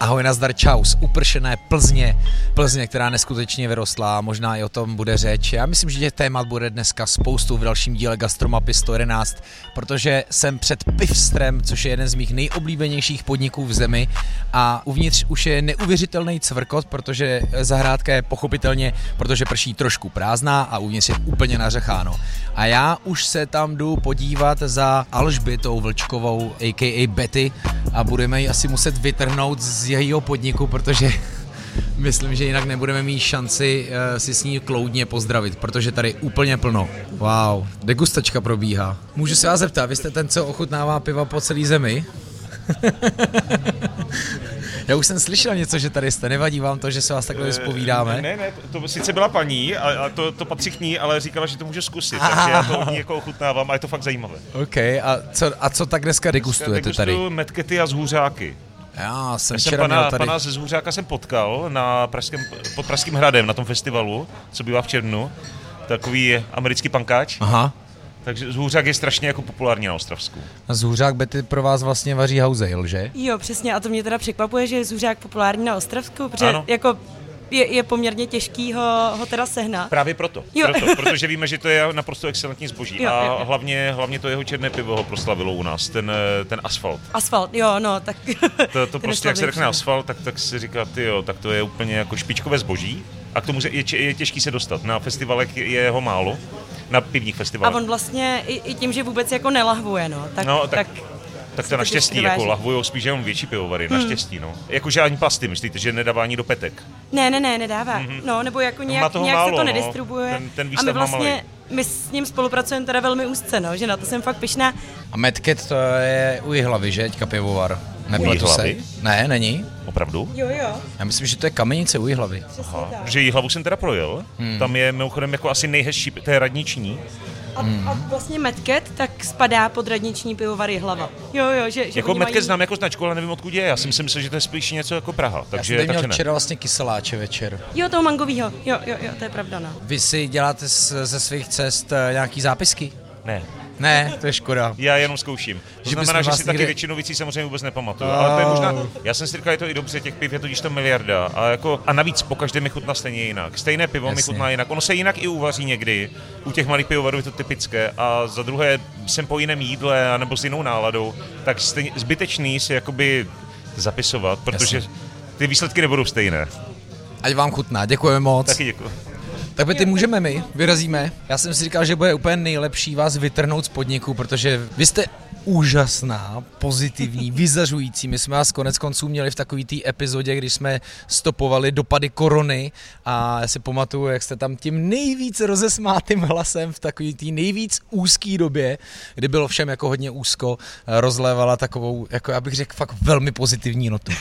Ahoj, nazdar, čau z upršené Plzně, která neskutečně vyrostla, možná i o tom bude řeč. Já myslím, že těch témat bude dneska spoustu v dalším díle Gastromapy 111, protože jsem před Pivstrem, což je jeden z mých nejoblíbenějších podniků v zemi a uvnitř už je neuvěřitelný cvrkot, protože zahrádka je pochopitelně, protože prší trošku prázdná a uvnitř je úplně nařecháno. A já už se tam jdu podívat za Alžbětou Vlčkovou, a.k.a. Betty, a budeme ji asi muset vytrhnout z jejího podniku, protože myslím, že jinak nebudeme mít šanci si s ní kloudně pozdravit, protože tady je úplně plno. Wow, degustačka probíhá. Můžu se vás zeptat, vy jste ten, co ochutnává piva po celé zemi? Já už jsem slyšel něco, že tady jste, nevadí vám to, že se vás takhle vyspovídáme? Ne, to sice byla paní, a to patří k ní, ale říkala, že to může zkusit, takže já to od ní jako ochutnávám a je to fakt zajímavé. OK, a co tak dneska degustujete tady? Degustuju medkety a zhůřáky. Já jsem pana ze Zhůřáka jsem potkal pod Pražským hradem na tom festivalu, co bývá v červnu, takový americký pankáč. Aha. Takže Zhůřák je strašně jako populární na Ostravsku. A Zhůřák, Betty, pro vás vlastně vaří house ale, že? Jo, přesně, a to mě teda překvapuje, že je Zhůřák populární na Ostravsku, protože ano. Jako je poměrně těžký ho teda sehnat. Právě proto, protože víme, že to je naprosto excelentní zboží. Jo, a hlavně to jeho černé pivo ho proslavilo u nás, ten asfalt. Asfalt, jo, no, tak... To prostě, jak se řekne asfalt, tak si říká, tyjo, tak to je úplně jako špičkové zboží a k tomu je těžký se dostat. Na festivalech je ho málo, na pivních festivalech. A on vlastně i tím, že vůbec jako nelahvuje, no, tak to naštěstí, jako lahvujou spíš jenom větší pivovary, naštěstí, no. Jakože ani plasty, myslíte, že nedávání do petek? Ne, nedává, no, nebo jako nějak se to nedistribuje. Ten a my vlastně, my s ním spolupracujeme teda velmi úzce, no, že na to jsem fakt pyšná. A Medkět to je u Jihlavy, že, teďka pivovar? Nepletu se. Ne, není. Opravdu? Jo. Já myslím, že to je Kamenice u Jihlavy. Že Jihlavu jsem teda projel, tam je mimochodem jako asi nejhezčí, to je radniční. A vlastně Medkět tak spadá pod radniční pivovary Jihlava. Jo, že jako Medkět mají... znám jako značku, ale nevím, odkud je. Já jsem si myslel, že to je spíš něco jako Praha. Takže já jsem měl včera vlastně kyseláče večer. Jo, toho mangovýho. Jo, to je pravda, no. Vy si děláte ze svých cest nějaký zápisky? Ne, to je škoda. Já jenom zkouším. To znamená, že si taky většinu věcí samozřejmě vůbec nepamatuju. Ale to je možná, já jsem si říkal, je to i dobře, těch piv je totiž to miliarda. A navíc po každém mi chutná stejně jinak. Stejné pivo mi chutná jinak. Ono se jinak i uvaří někdy. U těch malých pivovarů je to typické. A za druhé jsem po jiném jídle anebo s jinou náladou. Tak zbytečný si jakoby zapisovat, protože ty výsledky nebudou stejné. Ať vám chutná, děkujeme moc. Taky děkuji. Tak ty můžeme my, vyrazíme. Já jsem si říkal, že bude úplně nejlepší vás vytrhnout z podniku, protože vy jste úžasná, pozitivní, vyzařující. My jsme vás koneckonců měli v takový té epizodě, když jsme stopovali dopady korony a já si pamatuju, jak jste tam tím nejvíc rozesmátým hlasem v takový té nejvíc úzký době, kdy bylo všem jako hodně úzko, rozlévala takovou, jako já bych řekl, fakt velmi pozitivní notu.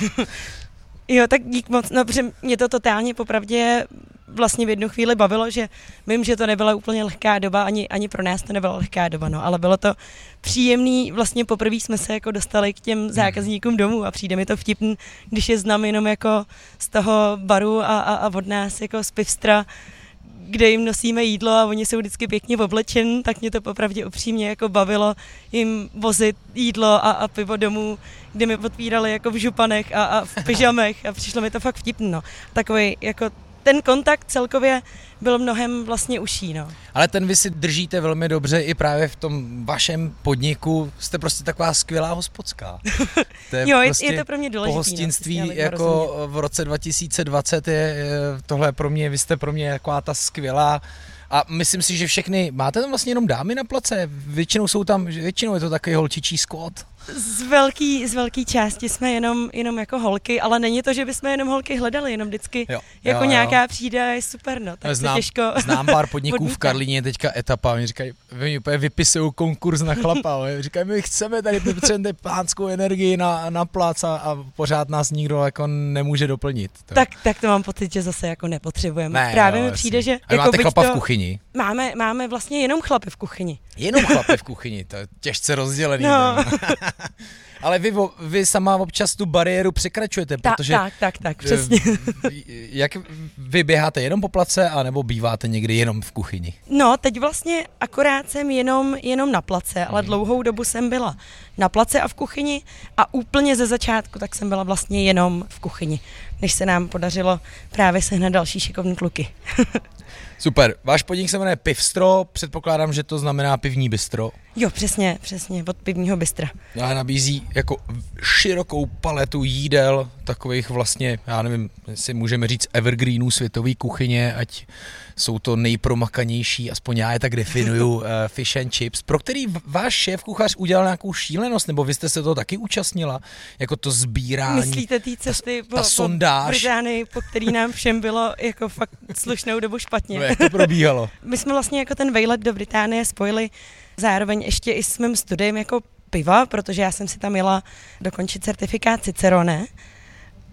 Jo, tak dík moc, no, protože mě to totálně popravdě vlastně v jednu chvíli bavilo, že vím, že to nebyla úplně lehká doba, ani pro nás to nebyla lehká doba, no, ale bylo to příjemný, vlastně poprvé jsme se jako dostali k těm zákazníkům domů a přijde mi to vtipný, když je znám jenom jako z toho baru a od nás jako z Pivstra, kde jim nosíme jídlo a oni jsou vždycky pěkně oblečen, tak mě to popravdě upřímně jako bavilo jim vozit jídlo a pivo domů, kde mi podpírali jako v županech a v pyžamech a přišlo mi to fakt vtipný, no. Takový jako ten kontakt celkově byl mnohem vlastně užší, no. Ale ten vy si držíte velmi dobře i právě v tom vašem podniku. Jste prostě taková skvělá hospodská. Jo, prostě je to pro mě důležitý. Pohostinství no, jako v roce 2020 je tohle pro mě, vy jste pro mě taková ta skvělá. A myslím si, že všechny, máte tam vlastně jenom dámy na place? Většinou je to takový holčičí skvot. Z velké části jsme jenom jako holky, ale není to, že bychom jenom holky hledali, jenom vždycky jo. Nějaká přijde a je super, no, tak znám, to těžko. Znám pár podniků v Karlíně, teďka etapa, mi říkají, vypisují konkurs na chlapa, říkají, my chceme tady, potřebujeme pánskou energii na plac a pořád nás nikdo jako nemůže doplnit. Tak to mám pocit, že zase jako nepotřebujeme. Ne, právě mi přijde, že... A jako máte chlapa v kuchyni? Máme vlastně jenom chlapy v kuchyni. Jenom chlapy v kuchyni, to je těžce rozdělený. No. Ale vy sama občas tu bariéru překračujete, protože... Tak, přesně. Jak vy běháte jenom po place, anebo býváte někdy jenom v kuchyni? No, teď vlastně akorát jsem jenom na place, ale dlouhou dobu jsem byla na place a v kuchyni a úplně ze začátku tak jsem byla vlastně jenom v kuchyni, než se nám podařilo právě sehnat další šikovní kluky. Super. Váš podnik se jmenuje Pivstro, předpokládám, že to znamená pivní bistro. Jo, přesně, od pivního bistra. A nabízí jako širokou paletu jídel, takových vlastně, já nevím, si můžeme říct evergreenů světové kuchyně, ať jsou to nejpromakanější, aspoň já je tak definuju, fish and chips, pro který váš šéf kuchař udělal nějakou šílenost, nebo vy jste se toho taky účastnila, jako to sbírání. Myslíte ty cesty po Británii, po který nám všem bylo jako fakt slušnou dobu špatně. No, jak to probíhalo? My jsme vlastně jako ten vejlet do Británie spojili zároveň ještě i s mým studiem jako piva, protože já jsem si tam jela dokončit certifikát Cicerone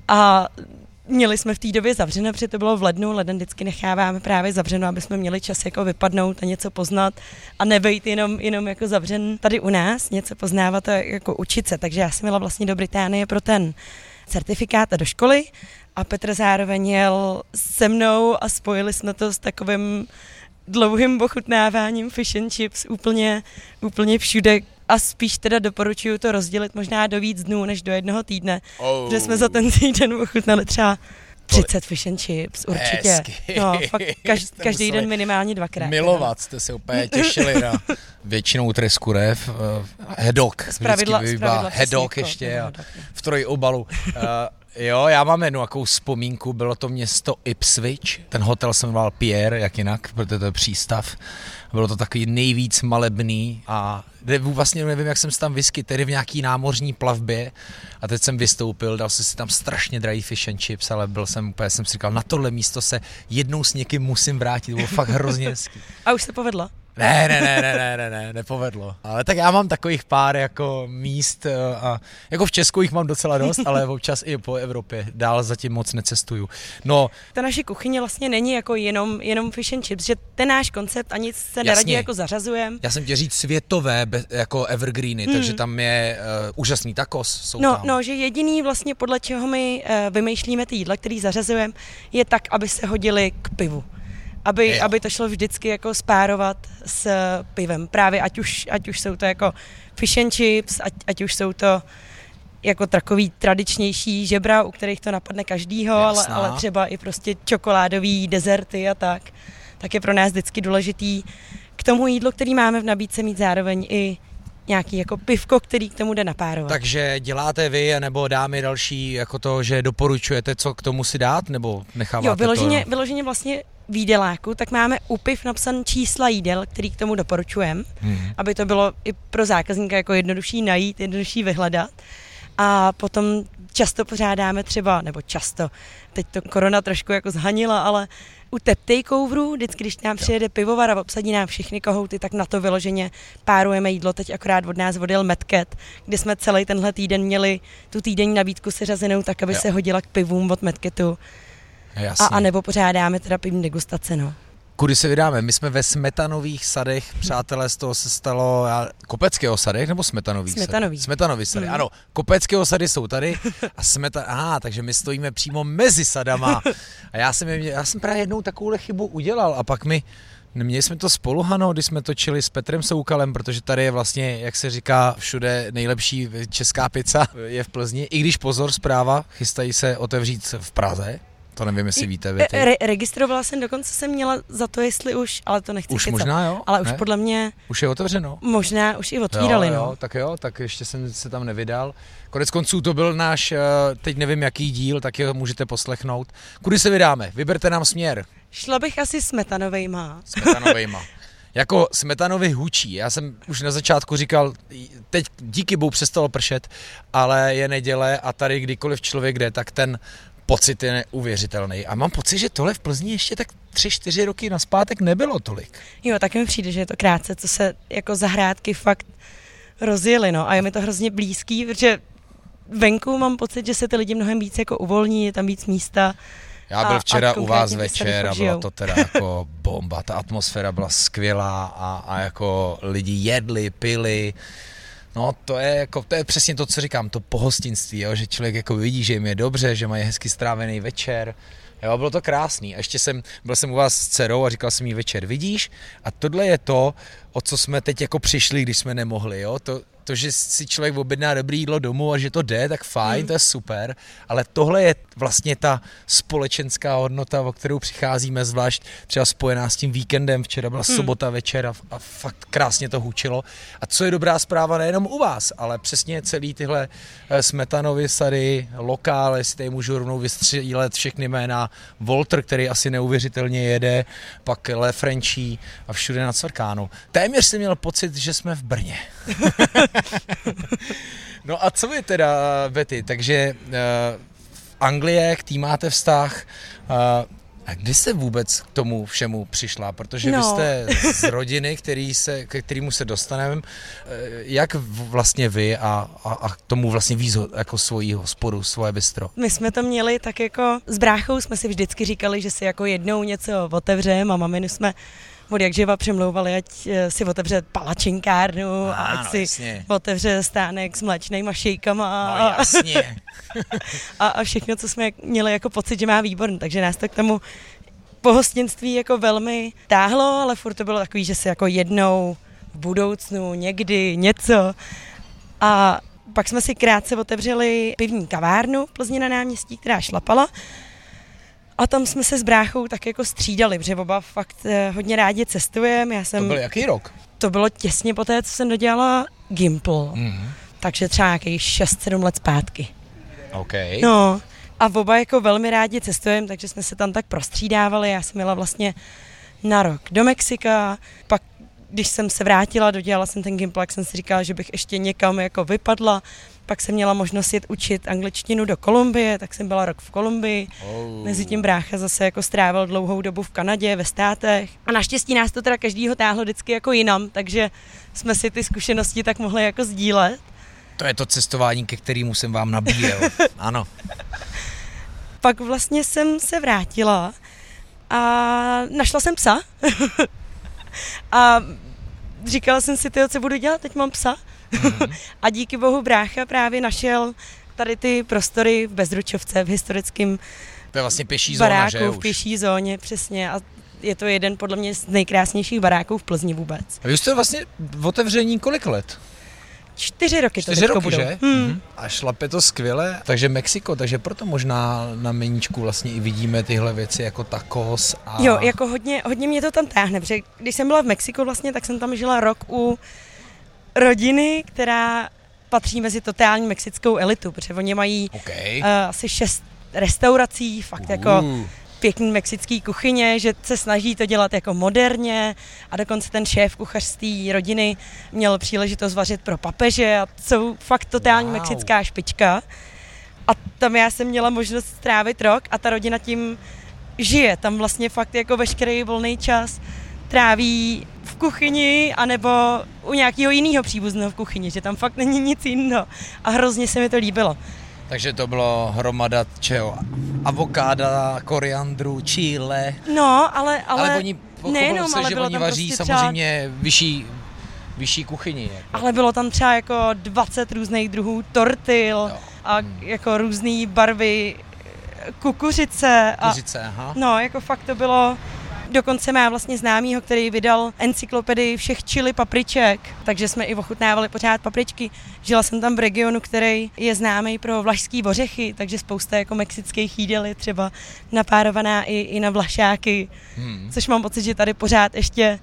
a měli jsme v té době zavřeno, protože to bylo v lednu, leden vždycky necháváme právě zavřeno, aby jsme měli čas jako vypadnout a něco poznat a nebejt jenom jako zavřen tady u nás, něco poznávat a jako učit se. Takže já jsem jela vlastně do Británie pro ten certifikát a do školy a Petr zároveň jel se mnou a spojili jsme to s takovým dlouhým ochutnáváním fish and chips úplně všude a spíš teda doporučuju to rozdělit možná do víc dnů než do jednoho týdne, protože jsme za ten týden ochutnali třeba 30 fish and chips, určitě. Hezky. No, fakt každý den minimálně dvakrát. Milovat, no. Jste se úplně těšili na většinou tresku rev, hedok, vždycky bývá hedok ještě a v trojobalu. Jo, já mám jednu jakou vzpomínku, bylo to město Ipswich, ten hotel se jmenoval Pierre, jak jinak, protože to je přístav, bylo to takový nejvíc malebný a vlastně nevím, jak jsem si tam vyskyt, tedy v nějaký námořní plavbě a teď jsem vystoupil, dal jsem si tam strašně drahý fish and chips, ale byl jsem úplně, jsem si říkal, na tohle místo se jednou s někým musím vrátit, bylo fakt hrozně hezký. A už se povedlo? Ne, nepovedlo. Ale tak já mám takových pár jako míst a jako v Česku jich mám docela dost, ale občas i po Evropě. Dál zatím moc necestuju. No, ta naše kuchyně vlastně není jako jenom fish and chips, že ten náš koncept ani se neradí jako zařazujeme. Já jsem tě říct světové jako evergreeny, takže tam je úžasný tacos, jsou tam. No, že jediný vlastně podle čeho my vymýšlíme ty jídla, který zařazujeme, je tak, aby se hodili k pivu. Aby to šlo vždycky jako spárovat s pivem. Právě ať už jsou to jako fish and chips, ať už jsou to jako takový tradičnější žebra, u kterých to napadne každýho, ale třeba i prostě čokoládový dezerty a tak je pro nás vždycky důležitý k tomu jídlu, který máme v nabídce, mít zároveň i nějaký jako pivko, který k tomu jde napárovat. Takže děláte vy, nebo dámy další, jako to, že doporučujete, co k tomu si dát, nebo necháváte vyloženě vlastně výděláku, tak máme u piv napsané čísla jídel, který k tomu doporučujeme, aby to bylo i pro zákazníka jako jednodušší najít, jednodušší vyhledat. A potom často pořádáme třeba, nebo často, teď to korona trošku jako zhanila, ale u tap takeoverů, vždycky, když nám přijede pivovar a obsadí nám všechny kohouty, tak na to vyloženě párujeme jídlo. Teď akorát od nás odjel Medkět, kde jsme celý tenhle týden měli tu týdenní nabídku seřazenou tak, aby se hodila k pivům od Medkětu. A nebo pořádáme teda pivní degustace, no. Kudy se vydáme? My jsme ve Smetanových sadech, přátelé, z toho se stalo Kopeckého sadech nebo Smetanových? Smetanovy sady, ano. Kopeckého sady jsou tady a takže my stojíme přímo mezi sadama. A já jsem právě jednou takovouhle chybu udělal a pak my neměli jsme to spolu, Hano, když jsme točili s Petrem Soukalem, protože tady je vlastně, jak se říká, všude nejlepší česká pizza je v Plzni. I když pozor, zpráva, chystají se otevřít v Praze. To nevím, jestli víte, Betty. Registrovala jsem, dokonce jsem měla za to, jestli už, ale to nechci kecat. Už možná jo? Ale už ne? Podle mě... Už je otevřeno. Možná, už i otvírali, no. Jo, tak ještě jsem se tam nevydal. Konec konců to byl náš, teď nevím jaký díl, tak ho můžete poslechnout. Kudy se vydáme? Vyberte nám směr. Šla bych asi Smetanovejma. Jako Smetanovi hučí. Já jsem už na začátku říkal, teď díky bohu přestalo pršet, ale je neděle a tady kdykoliv člověk jde, tak ten pocit je neuvěřitelný. A mám pocit, že tohle v Plzni ještě tak 3-4 roky nazpátek nebylo tolik. Jo, tak mi přijde, že je to krátce, co se jako zahrádky fakt rozjeli, no. A je mi to hrozně blízký, protože venku mám pocit, že se ty lidi mnohem víc jako uvolní, je tam víc místa. Já byl včera u vás večer a byla to teda jako bomba. Ta atmosféra byla skvělá a jako lidi jedli, pili. No to je jako, to je přesně to, co říkám, to pohostinství, jo, že člověk jako vidí, že jim je dobře, že mají hezky strávený večer. Jo, bylo to krásný. A ještě byl jsem u vás s dcerou a říkal jsem jí večer, vidíš? A tohle je to, o co jsme teď jako přišli, když jsme nemohli, jo? To, že si člověk objedná dobré jídlo domů a že to jde, tak fajn, to je super, ale tohle je vlastně ta společenská hodnota, o kterou přicházíme, zvlášť třeba spojená s tím víkendem, včera byla sobota večer a fakt krásně to hučilo. A co je dobrá zpráva nejenom u vás, ale přesně celý tyhle Smetanovy sady, Lokál, jestli tady můžu rovnou vystřílet všechny jména, Woltr, který asi neuvěřitelně jede, pak Lefrenči a všude na Cvrkánu. Téměř jsem měl pocit, že jsme v Brně. No a co vy teda, Betty, takže v Anglii, k tý máte vztah, a kdy jste vůbec k tomu všemu přišla? Protože vy jste z rodiny, ke kterému se dostaneme, jak vlastně vy a k tomu vlastně víc jako svojí hospodu, svoje bistro? My jsme to měli tak jako s bráchou, jsme si vždycky říkali, že si jako jednou něco otevřeme a maminu jsme odjakživa přemlouvali, ať si otevře palačinkárnu, ať si otevře stánek s mléčnejma šejkama. No, jasně. a všechno, co jsme měli jako pocit, že má výborný, takže nás to k tomu pohostinství jako velmi táhlo, ale furt to bylo takový, že si jako jednou v budoucnu někdy něco. A pak jsme si krátce otevřeli pivní kavárnu v Plzni na náměstí, která šlapala. A tam jsme se s bráchou tak jako střídali, protože oba fakt hodně rádi cestujeme. To byl jaký rok? To bylo těsně po té, co jsem dodělala Gimple. Mm-hmm. Takže třeba nějakých 6-7 let zpátky. Okay. No a oba jako velmi rádi cestujeme, takže jsme se tam tak prostřídávali. Já jsem jela vlastně na rok do Mexika, pak když jsem se vrátila, dodělala jsem ten Gimple, jak jsem si říkala, že bych ještě někam jako vypadla. Pak jsem měla možnost jít učit angličtinu do Kolumbie, tak jsem byla rok v Kolumbii. Mezitím brácha zase jako strávil dlouhou dobu v Kanadě, ve státech. A naštěstí nás to teda každýho táhlo vždycky jako jinam, takže jsme si ty zkušenosti tak mohli jako sdílet. To je to cestování, ke kterému jsem vám nabíjel. Ano. Pak vlastně jsem se vrátila a našla jsem psa. A říkala jsem si, tyjo, co budu dělat, teď mám psa. A díky bohu brácha právě našel tady ty prostory v Bezručovce, v historickém vlastně pěší baráku, zóna, že v pěší zóně, přesně. A je to jeden podle mě z nejkrásnějších baráků v Plzni vůbec. A vy jste vlastně v otevření kolik let? 4 roky to teďko budou. Že? A šlape to skvěle. Takže Mexiko, takže proto možná na meníčku vlastně i vidíme tyhle věci jako tacos a... Jo, jako hodně mě to tam táhne, protože když jsem byla v Mexiku vlastně, tak jsem tam žila rok u rodiny, která patří mezi totální mexickou elitu, protože oni mají asi 6 restaurací, fakt jako pěkný mexický kuchyně, že se snaží to dělat jako moderně a dokonce ten šéf kuchař z té rodiny měl příležitost vařit pro papeže a jsou fakt totální mexická špička. A tam já jsem měla možnost strávit rok a ta rodina tím žije. Tam vlastně fakt jako veškerý volný čas tráví v kuchyni anebo u nějakého jiného příbuzného v kuchyni, že tam fakt není nic jiného. A hrozně se mi to líbilo. Takže to bylo hromada čeho? Avokáda, koriandru, chile. No, ale oni nejenom, se, ale že oni vaří prostě samozřejmě třeba... vyšší kuchyni. Jako. Ale bylo tam třeba jako 20 různých druhů tortil a jako různé barvy kukuřice. Kukuřice, aha. No, jako fakt to bylo... Dokonce má vlastně známýho, který vydal encyklopedii všech chili papriček, takže jsme i ochutnávali pořád papričky. Žila jsem tam v regionu, který je známý pro vlašský ořechy, takže spousta jako mexických jídel je třeba napárovaná i na vlašáky, což mám pocit, že tady pořád ještě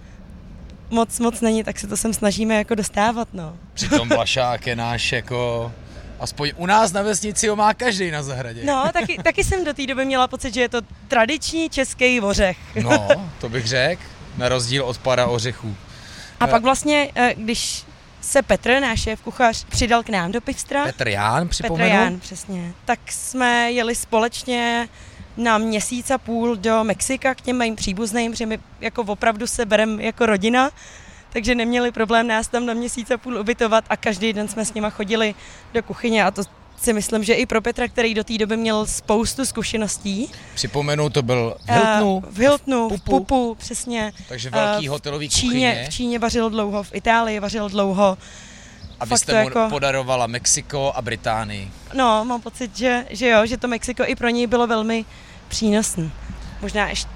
moc není, tak se to sem snažíme jako dostávat. No. Přitom vlašák je náš jako... Aspoň u nás na vesnici ho má každý na zahradě. No, taky jsem do té doby měla pocit, že je to tradiční český ořech. No, to bych řekl, na rozdíl od para ořechů. A pak vlastně, když se Petr, náš šéf kuchař, přidal k nám do Pivstra. Petr Ján, připomenu. Petr Ján, přesně. Tak jsme jeli společně na 1,5 měsíce do Mexika k těm mým příbuzným, že my jako opravdu se bereme jako rodina. Takže neměli problém nás tam na 1,5 měsíce ubytovat a každý den jsme s nima chodili do kuchyně a to si myslím, že i pro Petra, který do té doby měl spoustu zkušeností. Připomenu, to byl v Hiltonu, v Pupu, přesně. Takže velký hotelový kuchyně. V Číně vařil dlouho, v Itálii vařil dlouho. A vy jste mu jako podarovala Mexiko a Británii. No, mám pocit, že jo, že to Mexiko i pro něj bylo velmi přínosné. Možná ještě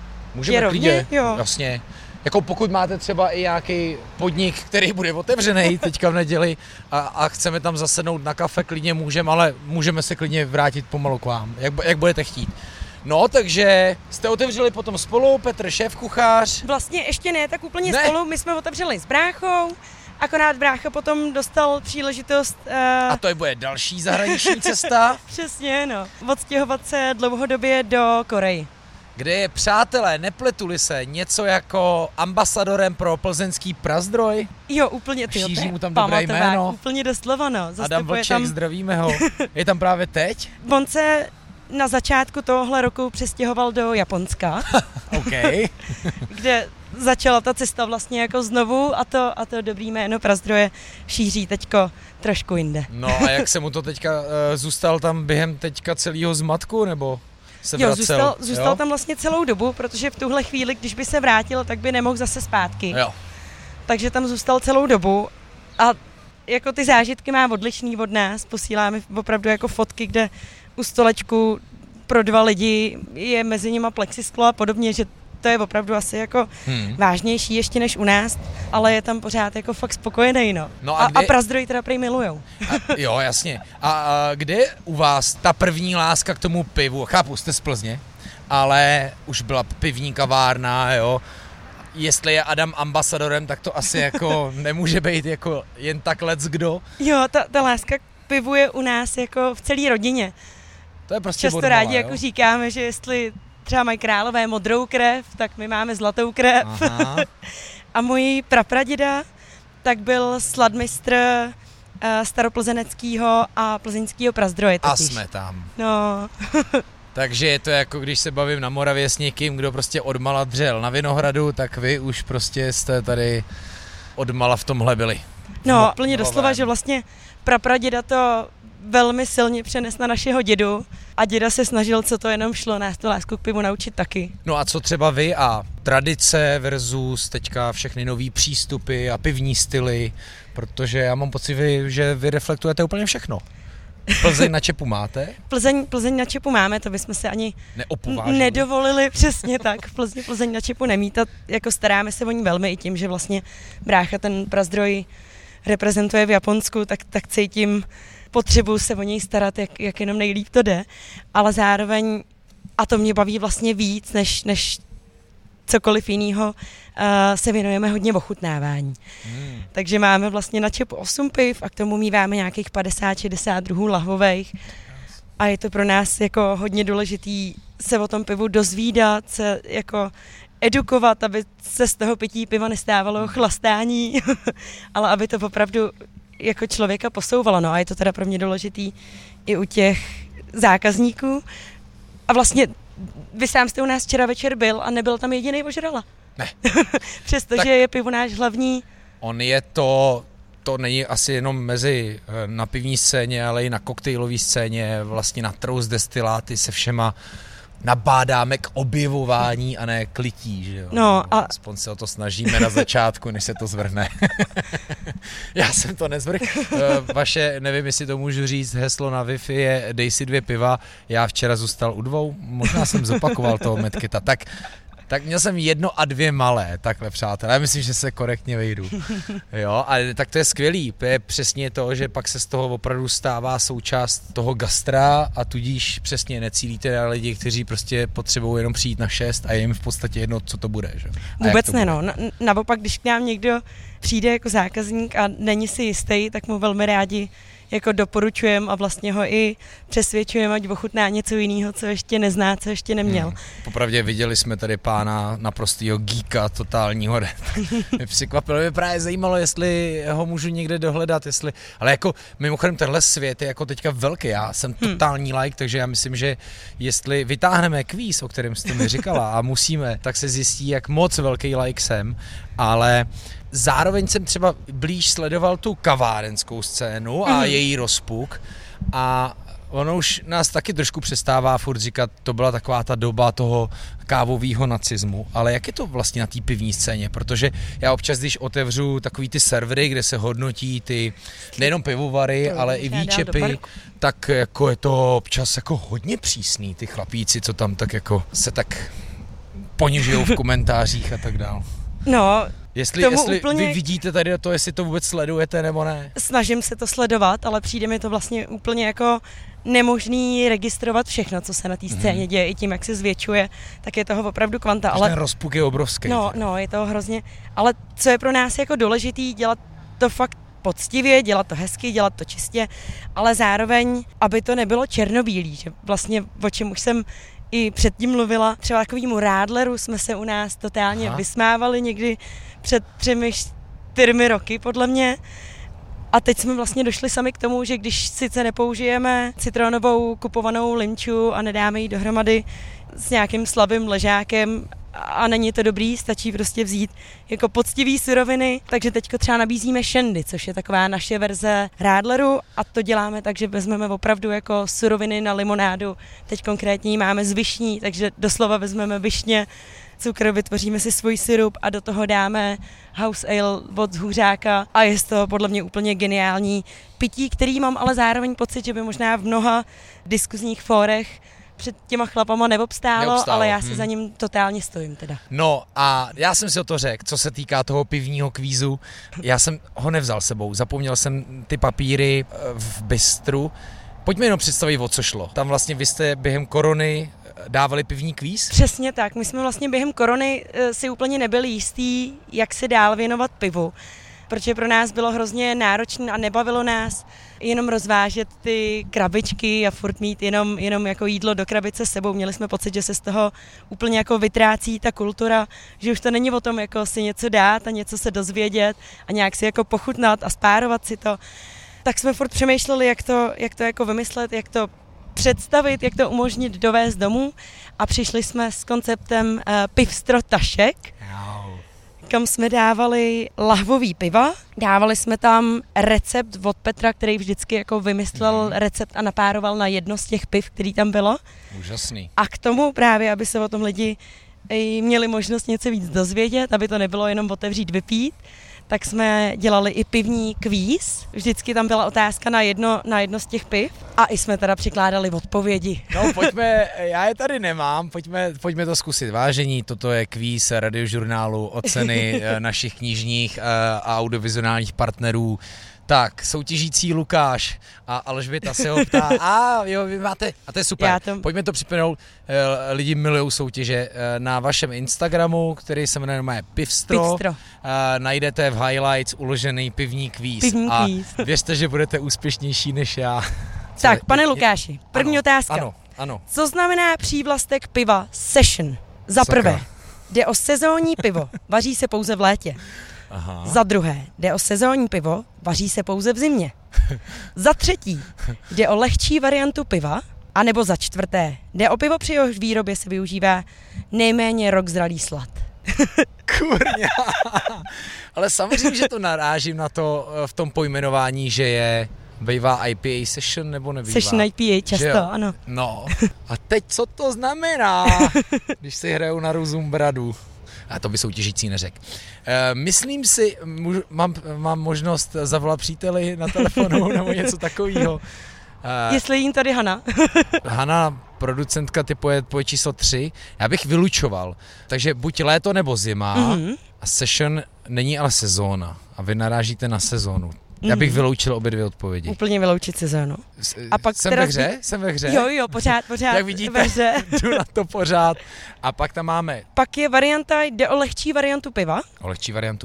klidně, jo. Jasně. Jako pokud máte třeba i nějaký podnik, který bude otevřený teďka v neděli a chceme tam zasednout na kafe, klidně můžeme, ale můžeme se klidně vrátit pomalu k vám, jak budete chtít. No, takže jste otevřeli potom spolu, Petr šéf kuchař. Vlastně ještě ne, tak úplně ne. Spolu, my jsme otevřeli s bráchou, akorát brácha potom dostal příležitost. A to je bude další zahraniční cesta. Přesně, no. Odstěhovat se dlouhodobě do Koreji. Kde je, přátelé, nepletuli se, něco jako ambasadorem pro plzeňský Prazdroj? Jo, úplně ty. Šíří mu tam dobré jméno. Úplně doslova, no. Adam Vlček, tam... zdravíme ho. Je tam právě teď? On se na začátku tohohle roku přestěhoval do Japonska. OK. Kde začala ta cesta vlastně jako znovu a to dobrý jméno Prazdroje šíří teďko trošku jinde. No a jak se mu to teďka, zůstal tam během teďka celého zmatku, nebo... Jo, zůstal tam vlastně celou dobu, protože v tuhle chvíli, když by se vrátil, tak by nemohl zase zpátky. Jo. Takže tam zůstal celou dobu a jako ty zážitky má odlišný od nás, posíláme opravdu jako fotky, kde u stolečku pro dva lidi je mezi nima plexisklo a podobně, že to je opravdu asi jako vážnější ještě než u nás, ale je tam pořád jako fakt spokojený, no. No a Prazdroj teda prej milujou. Jo, jasně. A kde u vás ta první láska k tomu pivu? Chápu, jste z Plzně, ale už byla pivní kavárna, jo. Jestli je Adam ambasadorem, tak to asi jako nemůže být jako jen tak leckdo. Jo, ta láska k pivu je u nás jako v celé rodině. To je prostě často rádi jako říkáme, že jestli třeba mají králové modrou krev, tak my máme zlatou krev. A můj prapraděda tak byl sladmistr staroplzeneckého a plzeňského Prazdroje. A jsme tam. No. Takže je to jako, když se bavím na Moravě s někým, kdo prostě odmala dřel na Vinohradu, tak vy už prostě jste tady odmala v tomhle byli. No, plně doslova, že vlastně prapraděda to velmi silně přenes na našeho dědu a děda se snažil, co to jenom šlo, nás tu lásku k pivu naučit taky. No a co třeba vy a tradice versus teďka všechny nový přístupy a pivní styly, protože já mám pocit, že vy reflektujete úplně všechno. Plzeň na čepu máte? Plzeň na čepu máme, to bychom se ani nedovolili, přesně tak. Plzeň na čepu nemítat, jako staráme se o ní velmi i tím, že vlastně brácha ten Prazdroj reprezentuje v Japonsku, tak cítím potřebu se o něj starat, jak jenom nejlíp to jde, ale zároveň, a to mě baví vlastně víc, než cokoliv jiného, se věnujeme hodně ochutnávání. Takže máme vlastně na čepu 8 piv a k tomu míváme nějakých 50-60 druhů lahvových a je to pro nás jako hodně důležitý se o tom pivu dozvídat, se jako edukovat, aby se z toho pití piva nestávalo chlastání, ale aby to opravdu jako člověka posouvala, no a je to teda pro mě důležitý i u těch zákazníků. A vlastně vy sám jste u nás včera večer byl a nebyl tam jedinej ožrala. Ne. Přestože je pivo náš hlavní. On je to není asi jenom mezi na pivní scéně, ale i na koktejlové scéně, vlastně na trhu s destiláty se všema nabádáme k objevování a ne k lití, že jo? No, a... Aspoň se o to snažíme na začátku, než se to zvrhne. Já jsem to nezvrhl. Vaše, nevím, jestli to můžu říct, heslo na Wi-Fi je dej si 2 piva, já včera zůstal u 2, možná jsem zopakoval toho Medkěta. Tak měl jsem 1 a 2 malé, takhle přátelé, já myslím, že se korektně vejdu. Jo, ale tak to je skvělý, to je přesně to, že pak se z toho opravdu stává součást toho gastra a tudíž přesně necílíte na lidi, kteří prostě potřebují jenom přijít na 6 a je jim v podstatě jedno, co to bude, že? Vůbec ne, no, naopak, když k nám někdo přijde jako zákazník a není si jistý, tak mu velmi rádi jako doporučujem a vlastně ho i přesvědčujem, ať ochutná něco jiného, co ještě nezná, co ještě neměl. Popravdě viděli jsme tady pána naprostýho geeka totálního. Překvapilo mě, právě zajímalo, jestli ho můžu někde dohledat, jestli, ale jako mimochodem tenhle svět je jako teďka velký, já jsem totální like, takže já myslím, že jestli vytáhneme kvíz, o kterém jste mi říkala a musíme, tak se zjistí, jak moc velký like jsem, ale zároveň jsem třeba blíž sledoval tu kavárenskou scénu a její rozpuk a Ono už nás taky trošku přestává furt říkat, to byla taková ta doba toho kávovýho nacismu, ale jak je to vlastně na té pivní scéně, protože já občas, když otevřu takový ty servery, kde se hodnotí ty nejenom pivovary, ale i výčepy, tak jako je to občas jako hodně přísný, ty chlapíci, co tam tak jako se tak ponižujou v komentářích a tak dál. No, jestli úplně... vy vidíte tady to, jestli to vůbec sledujete nebo ne? Snažím se to sledovat, ale přijde mi to vlastně úplně jako nemožný registrovat všechno, co se na té scéně děje, i tím, jak se zvětšuje, tak je toho opravdu kvanta. Ale ten rozpuk je obrovský. No, je toho hrozně, ale co je pro nás jako důležitý, dělat to fakt poctivě, dělat to hezky, dělat to čistě, ale zároveň, aby to nebylo černobílý, že vlastně o čem už jsem i předtím mluvila, třeba takovýmu rádleru jsme se u nás totálně vysmávali někdy před 3-4 roky, podle mě. A teď jsme vlastně došli sami k tomu, že když sice nepoužijeme citronovou kupovanou linču a nedáme ji dohromady s nějakým slabým ležákem a není to dobrý, stačí prostě vzít jako poctivý suroviny. Takže teďko třeba nabízíme šendy, což je taková naše verze rádleru a to děláme tak, že vezmeme opravdu jako suroviny na limonádu. Teď konkrétně máme z višní, takže doslova vezmeme višně, cukr, vytvoříme si svůj sirup a do toho dáme house ale od Zhůřáka a je to podle mě úplně geniální pití, který mám ale zároveň pocit, že by možná v mnoha diskuzních fórech před těma chlapama neobstálo, ale já si za ním totálně stojím teda. No a já jsem si o to řekl, co se týká toho pivního kvízu, já jsem ho nevzal sebou, zapomněl jsem ty papíry v bistru. Pojďme jenom představit, o co šlo. Tam vlastně vy jste během korony dávali pivní kvíz? Přesně tak, my jsme vlastně během korony si úplně nebyli jistí, jak se dál věnovat pivu, protože pro nás bylo hrozně náročné a nebavilo nás jenom rozvážet ty krabičky a furt mít jenom jako jídlo do krabice s sebou. Měli jsme pocit, že se z toho úplně jako vytrácí ta kultura, že už to není o tom jako si něco dát a něco se dozvědět a nějak si jako pochutnat a spárovat si to. Tak jsme furt přemýšleli, jak to jako vymyslet, jak to představit, jak to umožnit dovést domů a přišli jsme s konceptem Pivstro tašek, kam jsme dávali lahvový piva, dávali jsme tam recept od Petra, který vždycky jako vymyslel recept a napároval na jedno z těch piv, který tam bylo. Úžasný. A k tomu právě, aby se o tom lidi měli možnost něco víc dozvědět, aby to nebylo jenom otevřít, vypít, tak jsme dělali i pivní kvíz. Vždycky tam byla otázka na jedno z těch piv a i jsme teda přikládali odpovědi. No pojďme, já je tady nemám, pojďme to zkusit. Vážení, toto je kvíz Radiožurnálu o ceny našich knižních a audiovizuálních partnerů. Tak, soutěžící Lukáš a Alžběta se ho ptá, jo, vy máte, a to je super, pojďme to připomenout, lidi milujou soutěže, na vašem Instagramu, který se jmenuje Pivstro. Najdete v highlights uložený pivní kvíz. A věřte, že budete úspěšnější než já. Tak, pane Lukáši, první otázka. Ano. Co znamená přívlastek piva Session? Za prvé, jde o sezónní pivo, vaří se pouze v létě. Aha. Za druhé, jde o sezónní pivo, vaří se pouze v zimě. Za třetí, jde o lehčí variantu piva, anebo za čtvrté, jde o pivo, při jehož výrobě se využívá nejméně rok zralý slad. Kurňa. Ale samozřejmě, že to narážím na to v tom pojmenování, že je bývá IPA session nebo nebývá. Session IPA často, ano. No, a teď co to znamená, když si hrajou na rozum bradu? A to by soutěžící neřekl. Myslím si, mám možnost zavolat příteli na telefonu nebo něco takového. Jestli jim tady Hana. Hana, producentka, typuje číslo 3. Já bych vylučoval. Takže buď léto nebo zima. A session není ale sezóna. A vy narážíte na sezónu. Já bych vyloučil obě dvě odpovědi. Úplně vyloučit sezónu. A pak jsem ve hře? Jsem ve hře? Jo, pořád. Jak vidíte, jdu na to pořád. A pak tam máme... Pak je varianta, jde o lehčí variantu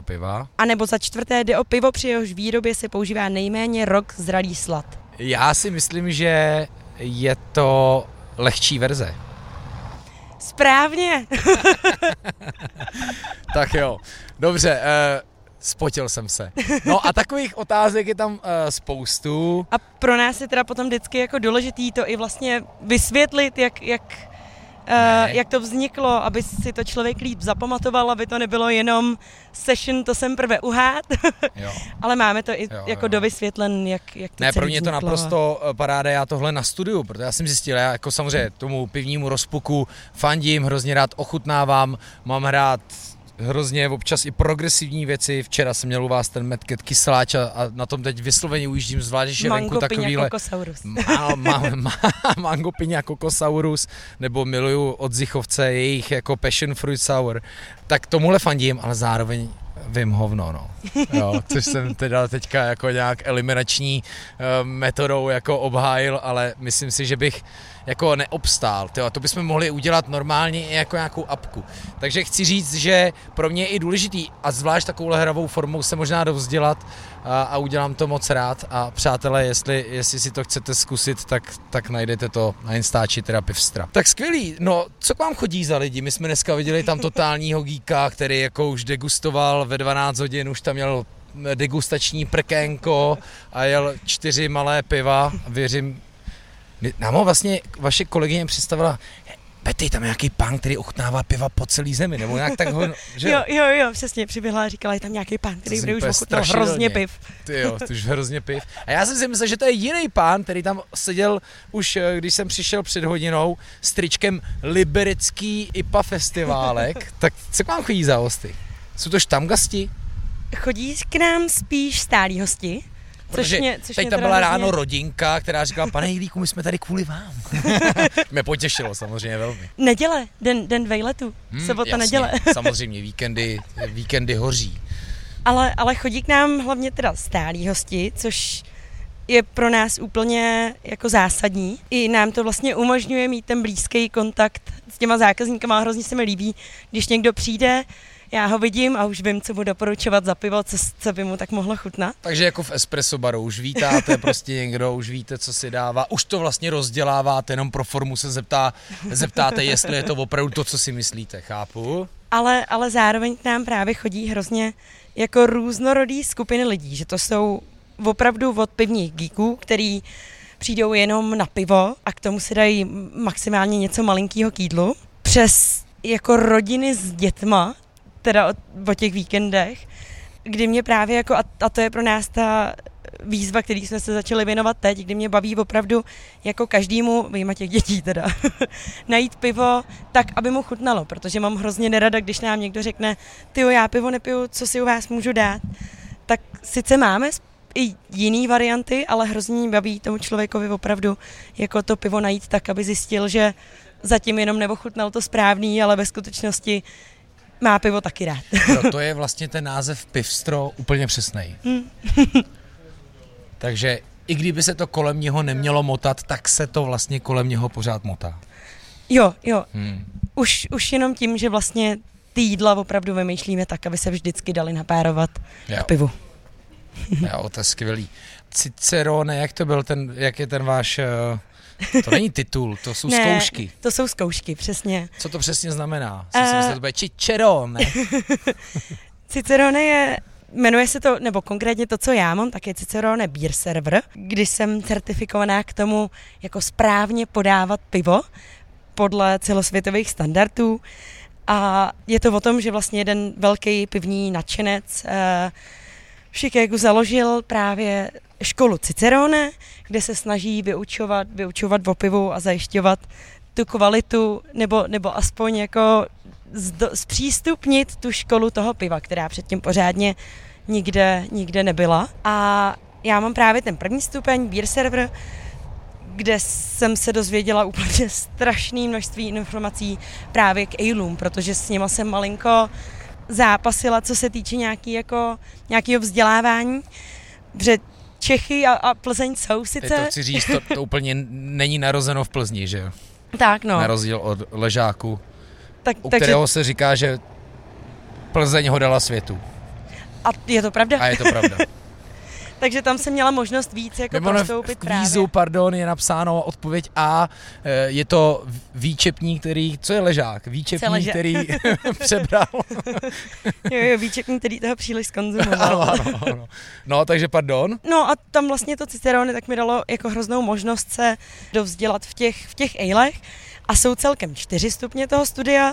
piva. A nebo za čtvrté, jde o pivo, při jehož výrobě se používá nejméně rok zralý slad. Já si myslím, že je to lehčí verze. Správně. Tak jo, dobře. Spotil jsem se. No a takových otázek je tam spoustu. A pro nás je teda potom vždycky jako důležitý to i vlastně vysvětlit, jak jak to vzniklo, aby si to člověk líp zapamatoval, aby to nebylo jenom session, to jsem prve uhát, ale máme to i dovysvětlen, jak to ne, pro mě vzniklo. To naprosto paráda, já tohle na studiu, protože já jsem zjistil, já jako samozřejmě tomu pivnímu rozpuku fandím, hrozně rád ochutnávám, mám rád hrozně občas i progresivní věci. Včera jsem měl u vás ten Medkět kyseláč a na tom teď vysloveně ujíždím, zvlášť, že venku takovýhle... Mango piňa kokosaurus. Nebo miluju od Zichovce jejich jako passion fruit sour. Tak tomuhle fandím, ale zároveň vím hovno, no. Jo, což jsem teda teďka jako nějak eliminační metodou jako obhájil, ale myslím si, že bych jako neobstál. Tyjo, to bychom mohli udělat normálně i jako nějakou apku. Takže chci říct, že pro mě je i důležitý a zvlášť takovouhle hravou formou se možná dovzdělat a udělám to moc rád. A přátelé, jestli si to chcete zkusit, tak najdete to na Instači, teda Pivstra. Tak skvělý, no co k vám chodí za lidi? My jsme dneska viděli tam totálního geeka, který jako už degustoval ve 12 hodin, už tam měl degustační prkénko a jel 4 malé piva, věřím. Nám ho vlastně vaše kolegyně představila, Betty, tam je nějaký pán, který ochutnává piva po celý zemi, nebo nějak tak ho, že? Jo, přesně, přiběhla a říkala, je tam nějaký pán, který už ochutnal hrozně piv. Ty jo, to už hrozně piv. A já jsem si myslel, že to je jiný pán, který tam seděl už, když jsem přišel před hodinou, s tričkem Liberecký IPA festiválek. Tak co k vám chodí za hosty? Jsou to štamgasti? Chodí k nám spíš stálí hosti. Protože teď tam byla ráno rodinka, která říkala, pane Jílíku, my jsme tady kvůli vám. Mě potěšilo samozřejmě velmi. Neděle, den vejletu, sobota neděle. Samozřejmě, víkendy hoří. Ale chodí k nám hlavně teda stálí hosti, což je pro nás úplně jako zásadní. I nám to vlastně umožňuje mít ten blízký kontakt s těma zákazníkama. Hrozně se mi líbí, když někdo přijde, já ho vidím a už vím, co budu doporučovat za pivo, co by mu tak mohlo chutnat. Takže jako v espresso baru už vítáte prostě někdo, už víte, co si dává, už to vlastně rozděláváte, jenom pro formu se zeptáte, jestli je to opravdu to, co si myslíte, chápu? Ale zároveň k nám právě chodí hrozně jako různorodý skupiny lidí, že to jsou opravdu od pivních geeků, který přijdou jenom na pivo a k tomu si dají maximálně něco malinkýho k jídlu, přes jako rodiny s dětma, teda o těch víkendech, kdy mě právě jako, a to je pro nás ta výzva, který jsme se začali věnovat teď, kdy mě baví opravdu jako každému, vyjma těch dětí teda, najít pivo tak, aby mu chutnalo, protože mám hrozně nerada, když nám někdo řekne, tyjo, já pivo nepiju, co si u vás můžu dát, tak sice máme i jiný varianty, ale hrozně baví tomu člověkovi opravdu jako to pivo najít tak, aby zjistil, že zatím jenom neochutnal to správný, ale ve skutečnosti má pivo taky rád. To je vlastně ten název Pivstro úplně přesnej. Takže i kdyby se to kolem něho nemělo motat, tak se to vlastně kolem něho pořád motá. Jo. Už jenom tím, že vlastně ty jídla opravdu vymýšlíme tak, aby se vždycky dali napárovat k pivu. Jo, to je skvělý. Cicerone, jak je ten váš... To není titul, to jsou zkoušky. To jsou zkoušky, přesně. Co to přesně znamená? Co si myslel, to bude Cicerone? Cicerone jmenuje se to, nebo konkrétně to, co já mám, tak je Cicerone Beer Server, kdy jsem certifikovaná k tomu jako správně podávat pivo podle celosvětových standardů. A je to o tom, že vlastně jeden velký pivní nadšenec v Chicagu založil právě školu Cicerone, kde se snaží vyučovat o pivu a zajišťovat tu kvalitu, nebo aspoň jako zpřístupnit tu školu toho piva, která předtím pořádně nikde nebyla. A já mám právě ten první stupeň, Beer Server, kde jsem se dozvěděla úplně strašné množství informací právě k aleům, protože s nima jsem malinko zápasila, co se týče nějakého vzdělávání, protože Čechy a Plzeň jsou sice... Teď to chci říct, to úplně není narozeno v Plzni, že jo? Tak no. Na rozdíl od Ležáku, kterého se říká, že Plzeň ho dala světu. A je to pravda? takže tam jsem měla možnost víc jako prostoupit právě. V kvízu, pardon, je napsáno odpověď A, je to výčepník, který, co je ležák? Výčepník, který přebral. jo, výčepník, který toho příliš zkonzumoval. ano. No, takže pardon. No a tam vlastně to Cicerone tak mi dalo jako hroznou možnost se dovzdělat v těch eilech a jsou celkem 4 stupně toho studia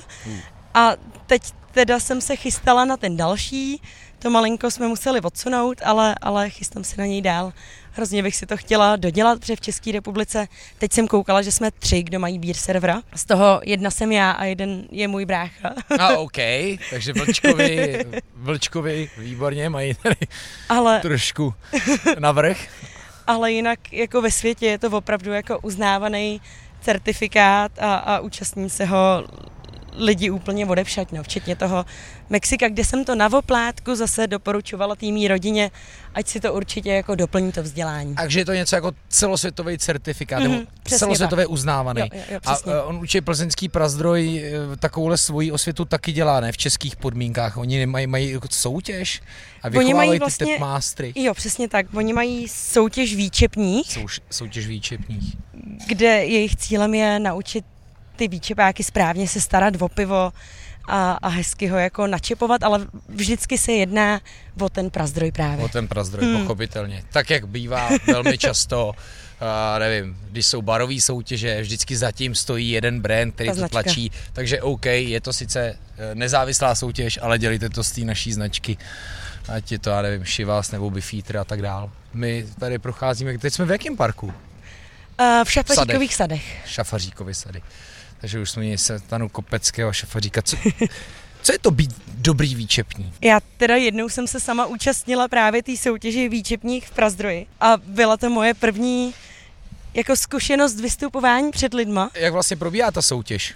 a teď teda jsem se chystala na ten další, to malinko jsme museli odsunout, ale chystám se na něj dál. Hrozně bych si to chtěla dodělat, protože v České republice teď jsem koukala, že jsme 3, kdo mají beer servera. Z toho 1 jsem já a 1 je můj brácha. A okej, takže Vlčkovi výborně mají tady trošku navrch. Ale jinak jako ve světě je to opravdu jako uznávaný certifikát a účastní se ho lidi úplně odevšať, no, včetně toho Mexika, kde jsem to na voplátku zase doporučovala té mý rodině, ať si to určitě jako doplní to vzdělání. Takže je to něco jako celosvětový certifikát, nebo celosvětově uznávaný. Jo, a on určitě plzeňský Prazdroj takovouhle svoji osvětu taky dělá, ne? V českých podmínkách. Oni mají soutěž a vychovávají vlastně, ty mástry. Jo, přesně tak. Oni mají soutěž výčepních. Soutěž výčepních. Kde jejich cílem je naučit ty výčepáky správně se starat o pivo a hezky ho jako načepovat, ale vždycky se jedná o ten Prazdroj právě. O ten Prazdroj, pochopitelně. Tak, jak bývá velmi často, nevím, když jsou barové soutěže, vždycky zatím stojí jeden brand, který to tlačí, takže OK, je to sice nezávislá soutěž, ale dělíte to z té naší značky. Ať je to, já nevím, Šivas nebo Bifítr a tak dál. My tady procházíme, teď jsme v jakém parku? V Šafaříkových sadech. Šafaříkovy sady. Takže už jsme měli Setanu Kopeckého šafaříka. Co je to být dobrý výčepník? Já teda jednou jsem se sama účastnila právě té soutěži výčepních v Prazdroji a byla to moje první jako zkušenost vystupování před lidma. Jak vlastně probíhá ta soutěž?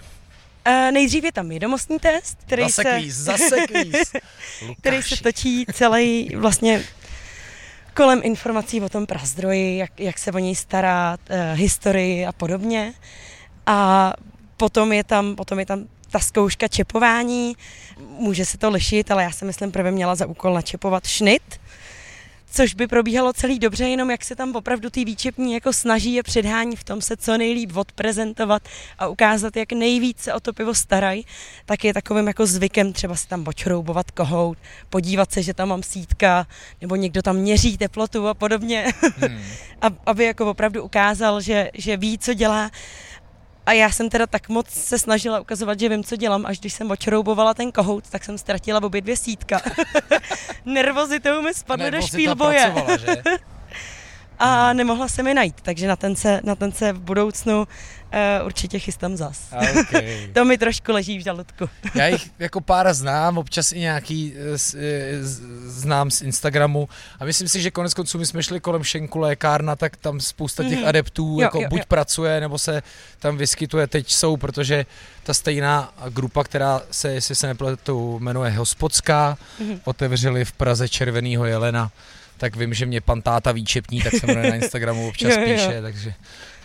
Nejdřív je tam vědomostní test, který zase kvíz. který se točí celý vlastně kolem informací o tom Prazdroji, jak se o něj starat, historii a podobně. A potom je tam ta zkouška čepování, může se to lišit, ale já si myslím, prvě měla za úkol načepovat šnit, což by probíhalo celý dobře, jenom jak se tam opravdu ty výčepní jako snaží je předhání v tom se co nejlíp odprezentovat a ukázat, jak nejvíc se o to pivo starají, tak je takovým jako zvykem třeba se tam očroubovat kohout, podívat se, že tam mám sítka, nebo někdo tam měří teplotu a podobně, aby jako opravdu ukázal, že ví, co dělá. A já jsem teda tak moc se snažila ukazovat, že vím, co dělám, až když jsem očroubovala ten kohout, tak jsem ztratila obě 2 sítka. Nervozitou mi spadly do špíl boje. A nemohla jsem je najít, takže na ten se v budoucnu určitě chystám zas. Okay. To mi trošku leží v žaludku. Já jich jako pár znám, občas i nějaký znám z Instagramu a myslím si, že konec konců my jsme šli kolem Šenku lékárna, tak tam spousta těch adeptů buď pracuje, nebo se tam vyskytuje, teď jsou, protože ta stejná grupa, která se, jestli se nepletu, jmenuje Hospodská, otevřeli v Praze Červenýho Jelena. Tak vím, že mě pan táta výčepní, tak se mnou na Instagramu občas píše,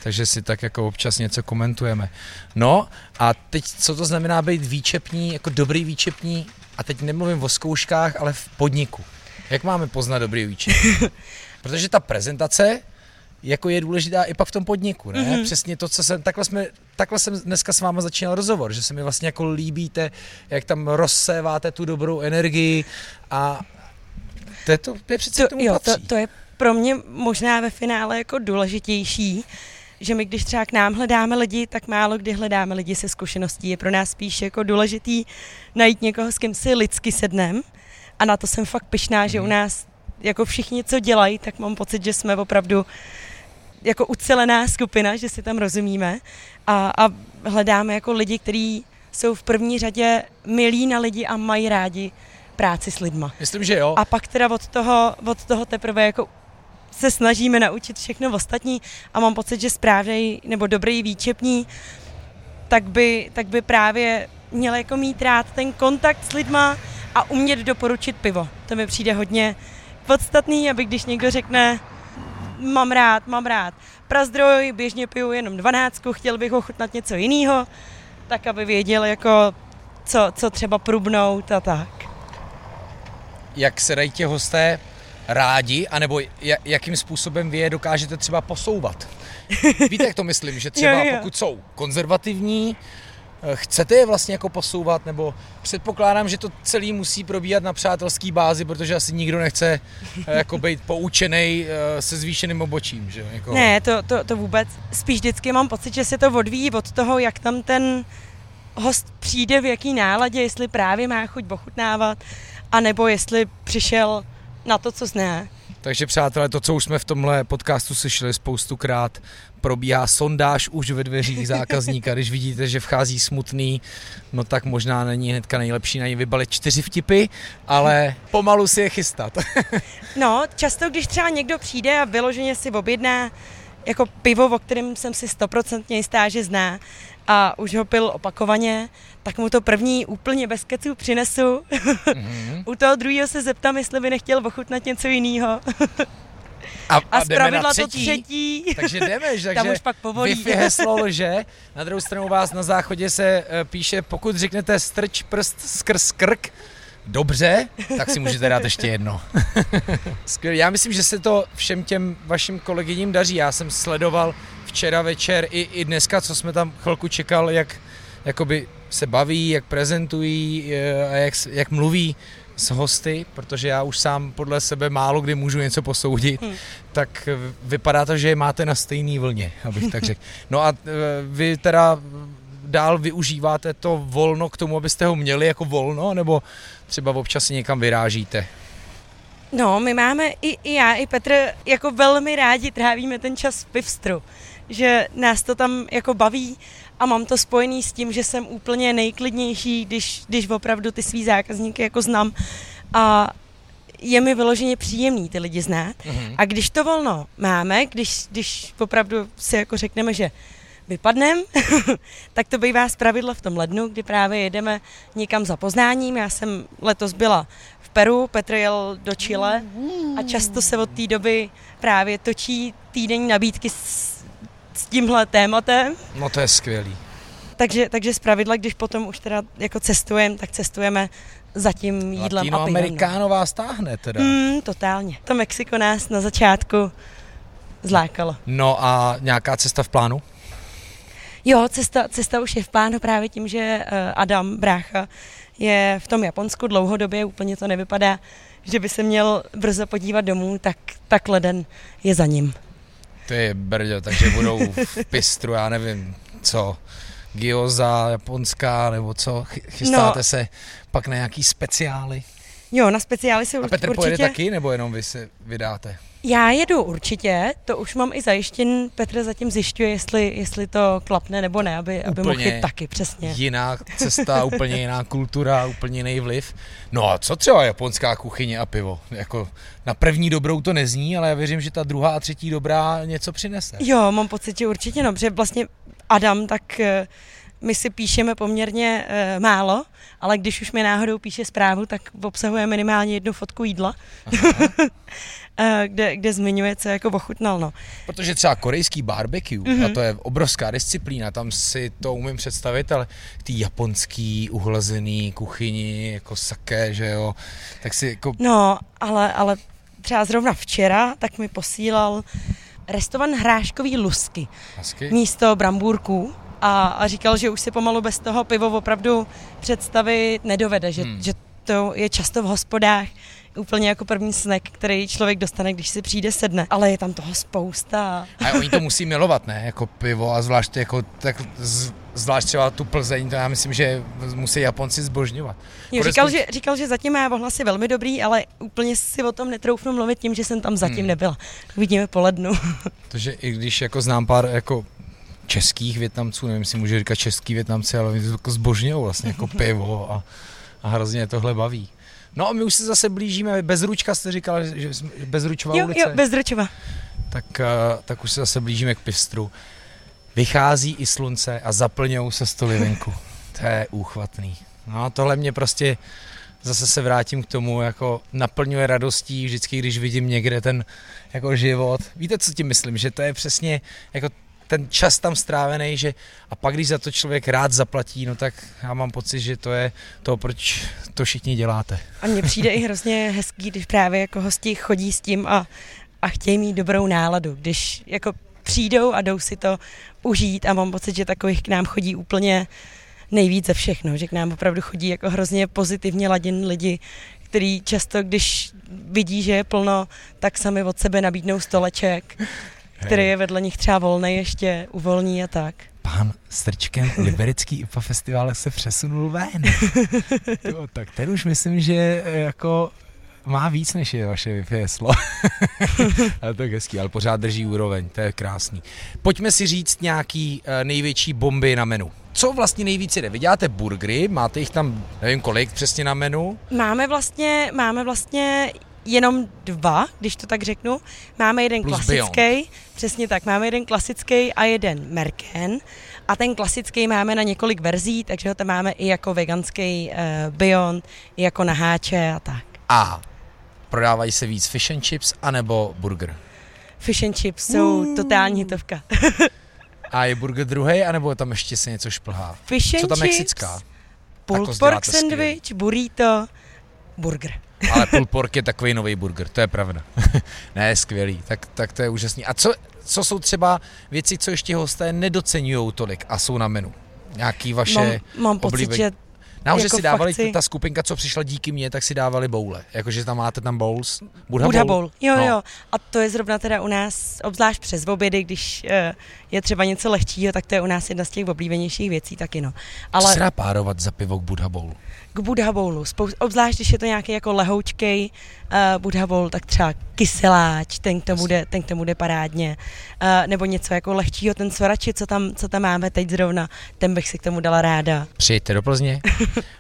takže si tak jako občas něco komentujeme. No a teď, co to znamená být výčepní, jako dobrý výčepní, a teď nemluvím o zkouškách, ale v podniku. Jak máme poznat dobrý výčepní? Protože ta prezentace jako je důležitá i pak v tom podniku, ne? Přesně to, co jsem, takhle jsem dneska s váma začínal rozhovor, že se mi vlastně jako líbíte, jak tam rozséváte tu dobrou energii a to je pro mě možná ve finále jako důležitější, že my když třeba k nám hledáme lidi, tak málo kdy hledáme lidi se zkušeností. Je pro nás spíš jako důležitý najít někoho, s kým si lidsky sednem, a na to jsem fakt pyšná, že u nás jako všichni, co dělají, tak mám pocit, že jsme opravdu jako ucelená skupina, že si tam rozumíme a hledáme jako lidi, kteří jsou v první řadě milí na lidi a mají rádi práci s lidma. Myslím, že jo. A pak teda od toho teprve jako se snažíme naučit všechno ostatní a mám pocit, že správný nebo dobrý výčepní tak by právě měl jako mít rád ten kontakt s lidma a umět doporučit pivo. To mi přijde hodně podstatný, aby když někdo řekne mám rád Prazdroj, běžně piju jenom 12, chtěl bych ochutnat něco jiného, tak aby věděl jako co třeba prubnout a tak. Jak se dají ti hosté rádi, anebo jakým způsobem vy je dokážete třeba posouvat. Víte, jak to myslím, že třeba pokud jsou konzervativní, chcete je vlastně jako posouvat, nebo předpokládám, že to celý musí probíhat na přátelský bázi, protože asi nikdo nechce jako být poučenej se zvýšeným obočím, že? Někoho. Ne, to vůbec. Spíš vždycky mám pocit, že se to odvíjí od toho, jak tam ten host přijde, v jaký náladě, jestli právě má chuť ochutnávat, anebo jestli přišel na to, co zná. Takže přátelé, to, co už jsme v tomhle podcastu slyšeli spoustukrát, probíhá sondáž už ve dveřích zákazníka. Když vidíte, že vchází smutný, no tak možná není hnedka nejlepší na něj vybalit 4 vtipy, ale pomalu si je chystat. No, často, když třeba někdo přijde a vyloženě si objedná jako pivo, o kterém jsem si 100% jistá, že zná, a už ho pil opakovaně, tak mu to první úplně bez keců přinesu. Mm-hmm. U toho druhého se zeptám, jestli by nechtěl ochutnat něco jiného. A zpravidla to třetí. Takže jdeme, že? Tam už pak povolí. Wi-Fi heslo lže. Na druhou stranu vás na záchodě se píše, pokud řeknete strč prst skrz krk, dobře, tak si můžete dát ještě jedno. Skvělý. Já myslím, že se to všem těm vašim kolegyním daří. Já jsem sledoval včera večer i dneska, co jsme tam chvilku čekal, jak jakoby se baví, jak prezentují a jak mluví s hosty, protože já už sám podle sebe málo kdy můžu něco posoudit, tak vypadá to, že je máte na stejné vlně, abych tak řekl. No a vy teda dál využíváte to volno k tomu, abyste ho měli jako volno, nebo třeba občas někam vyrážíte? No, my máme i já, i Petr, jako velmi rádi trávíme ten čas v Pivstru, že nás to tam jako baví a mám to spojený s tím, že jsem úplně nejklidnější, když opravdu ty svý zákazníky jako znám a je mi vyloženě příjemný ty lidi znát. Mm-hmm. A když to volno máme, když opravdu si jako řekneme, že vypadnem, tak to bývá zpravidla v tom lednu, kdy právě jedeme někam za poznáním. Já jsem letos byla v Peru, Petr jel do Chile a často se od té doby právě točí týdenní nabídky s tímhle tématem. No to je skvělý. Takže zpravidla, když potom už teda jako cestujeme, tak cestujeme za tím jídlem. Latinoamerikáno vás táhne teda. Totálně. To Mexiko nás na začátku zlákalo. No a nějaká cesta v plánu? Jo, cesta už je v plánu právě tím, že Adam, brácha, je v tom Japonsku dlouhodobě, úplně to nevypadá, že by se měl brzo podívat domů, tak leden je za ním. Ty brďo, takže budou v Pistru, já nevím, co, gyoza japonská, nebo co, chystáte se pak na nějaký speciály? Jo, na speciály se určitě... A Petr pojede taky, nebo jenom vy se vydáte? Já jedu určitě, to už mám i zajištěn, Petr zatím zjišťuje, jestli to klapne nebo ne, aby mohl jít taky, přesně. Jiná cesta, úplně jiná kultura, úplně jiný vliv. No a co třeba japonská kuchyně a pivo? Jako na první dobrou to nezní, ale já věřím, že ta druhá a třetí dobrá něco přinese. Jo, mám pocit, že určitě, no, protože vlastně Adam, tak my si píšeme poměrně málo, ale když už mi náhodou píše zprávu, tak obsahuje minimálně jednu fotku jídla. Kde zmiňuje, co jako ochutnal, no. Protože třeba korejský barbecue, a to je obrovská disciplína, tam si to umím představit, ale ty japonský uhlazený kuchyni, jako sake, že jo, tak si jako... No, ale třeba zrovna včera, tak mi posílal restovan hráškový lusky. Hezky. Místo brambůrků. A říkal, že už si pomalu bez toho pivo opravdu představit nedovede, že to je často v hospodách úplně jako první snack, který člověk dostane, když si přijde sedne, ale je tam toho spousta. A oni to musí milovat, ne? Jako pivo a zvlášť jako tak zvlášť třeba tu Plzeň, to já myslím, že musí Japonci zbožňovat. Říkal, že zatím má ohlasy velmi dobrý, ale úplně si o tom netroufnu mluvit tím, že jsem tam zatím nebyla. Uvidíme po lednu. Protože i když jako znám pár jako českých Vietnamců, nevím, si můžu říkat český Vietnamci, ale oni to jako zbožňují vlastně jako pivo a hrozně tohle baví. No a my už se zase blížíme, Bezručka jste říkala, že Bezručova ulice. Jo, Bezručova. Tak už se zase blížíme k Pivstru. Vychází i slunce a zaplňují se stoly venku. To je úchvatný. No tohle mě prostě, zase se vrátím k tomu, jako naplňuje radostí vždycky, když vidím někde ten jako život. Víte, co tím myslím, že to je přesně jako ten čas tam strávený, že a pak když za to člověk rád zaplatí, no tak já mám pocit, že to je to, proč to všichni děláte. A mně přijde i hrozně hezký, když právě jako hosti chodí s tím a chtějí mít dobrou náladu, když jako přijdou a jdou si to užít a mám pocit, že takových k nám chodí úplně nejvíc ze všechno, že k nám opravdu chodí jako hrozně pozitivně ladění lidi, který často, když vidí, že je plno, tak sami od sebe nabídnou stoleček, který je vedle nich třeba volnej ještě, uvolní a tak. Pán Strčkem Liberecký IPA festival se přesunul ven. Jo, tak ten už myslím, že jako má víc, než je vaše heslo. Ale to je hezký, ale pořád drží úroveň, to je krásný. Pojďme si říct nějaký největší bomby na menu. Co vlastně nejvíce jde? Vy děláte burgery, máte jich tam, nevím kolik přesně na menu? Máme vlastně jenom dva, když to tak řeknu. Máme jeden plus klasický, beyond. Přesně tak, máme jeden klasický a jeden merken. A ten klasický máme na několik verzí, takže ho tam máme i jako veganský beyond, i jako na háče a tak. A prodávají se víc fish and chips anebo burger? Fish and chips jsou totální hitovka. A je burger druhej, anebo tam ještě se něco šplhá? Fish and co tam mexická? Pulled pork sandwich, skvěl. Burrito, burger. Ale pulled pork je takový nový burger, to je pravda. Ne, skvělý, tak to je úžasný. A co jsou třeba věci, co ještě hosté nedocenujou tolik a jsou na menu? Nějaký vaše oblíbené? Mám pocit, že nahoře jako si dávali ta skupinka, co přišla díky mně, tak si dávali boule. Jakože tam máte tam bowls. Buddha bowl. Jo. A to je zrovna teda u nás, obzvlášť přes obědy, když je třeba něco lehčího, tak to je u nás jedna z těch oblíbenějších věcí taky, no. Ale se dá párovat za pivo k Buddha bowl? K Buddha bowlu. Obzvlášť, když je to nějaký jako lehoučkej Buddha bowl, tak třeba kyseláč, ten k tomu bude parádně. Nebo něco jako lehčího, ten svarači, co tam máme teď zrovna, ten bych si k tomu dala ráda. Přijďte do Plzně.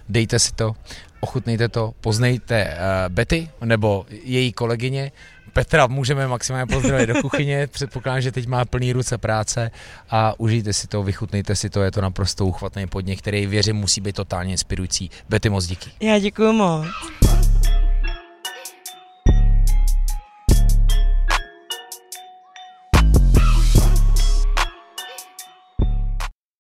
Dejte si to, ochutnejte to, poznejte Betty nebo její kolegyně. Petra můžeme maximálně pozdravit do kuchyně, předpokládám, že teď má plný ruce práce a užijte si to, vychutnejte si to, je to naprosto uchvatný podnik, který věřím musí být totálně inspirující. Betty, moc díky. Já děkuju moc.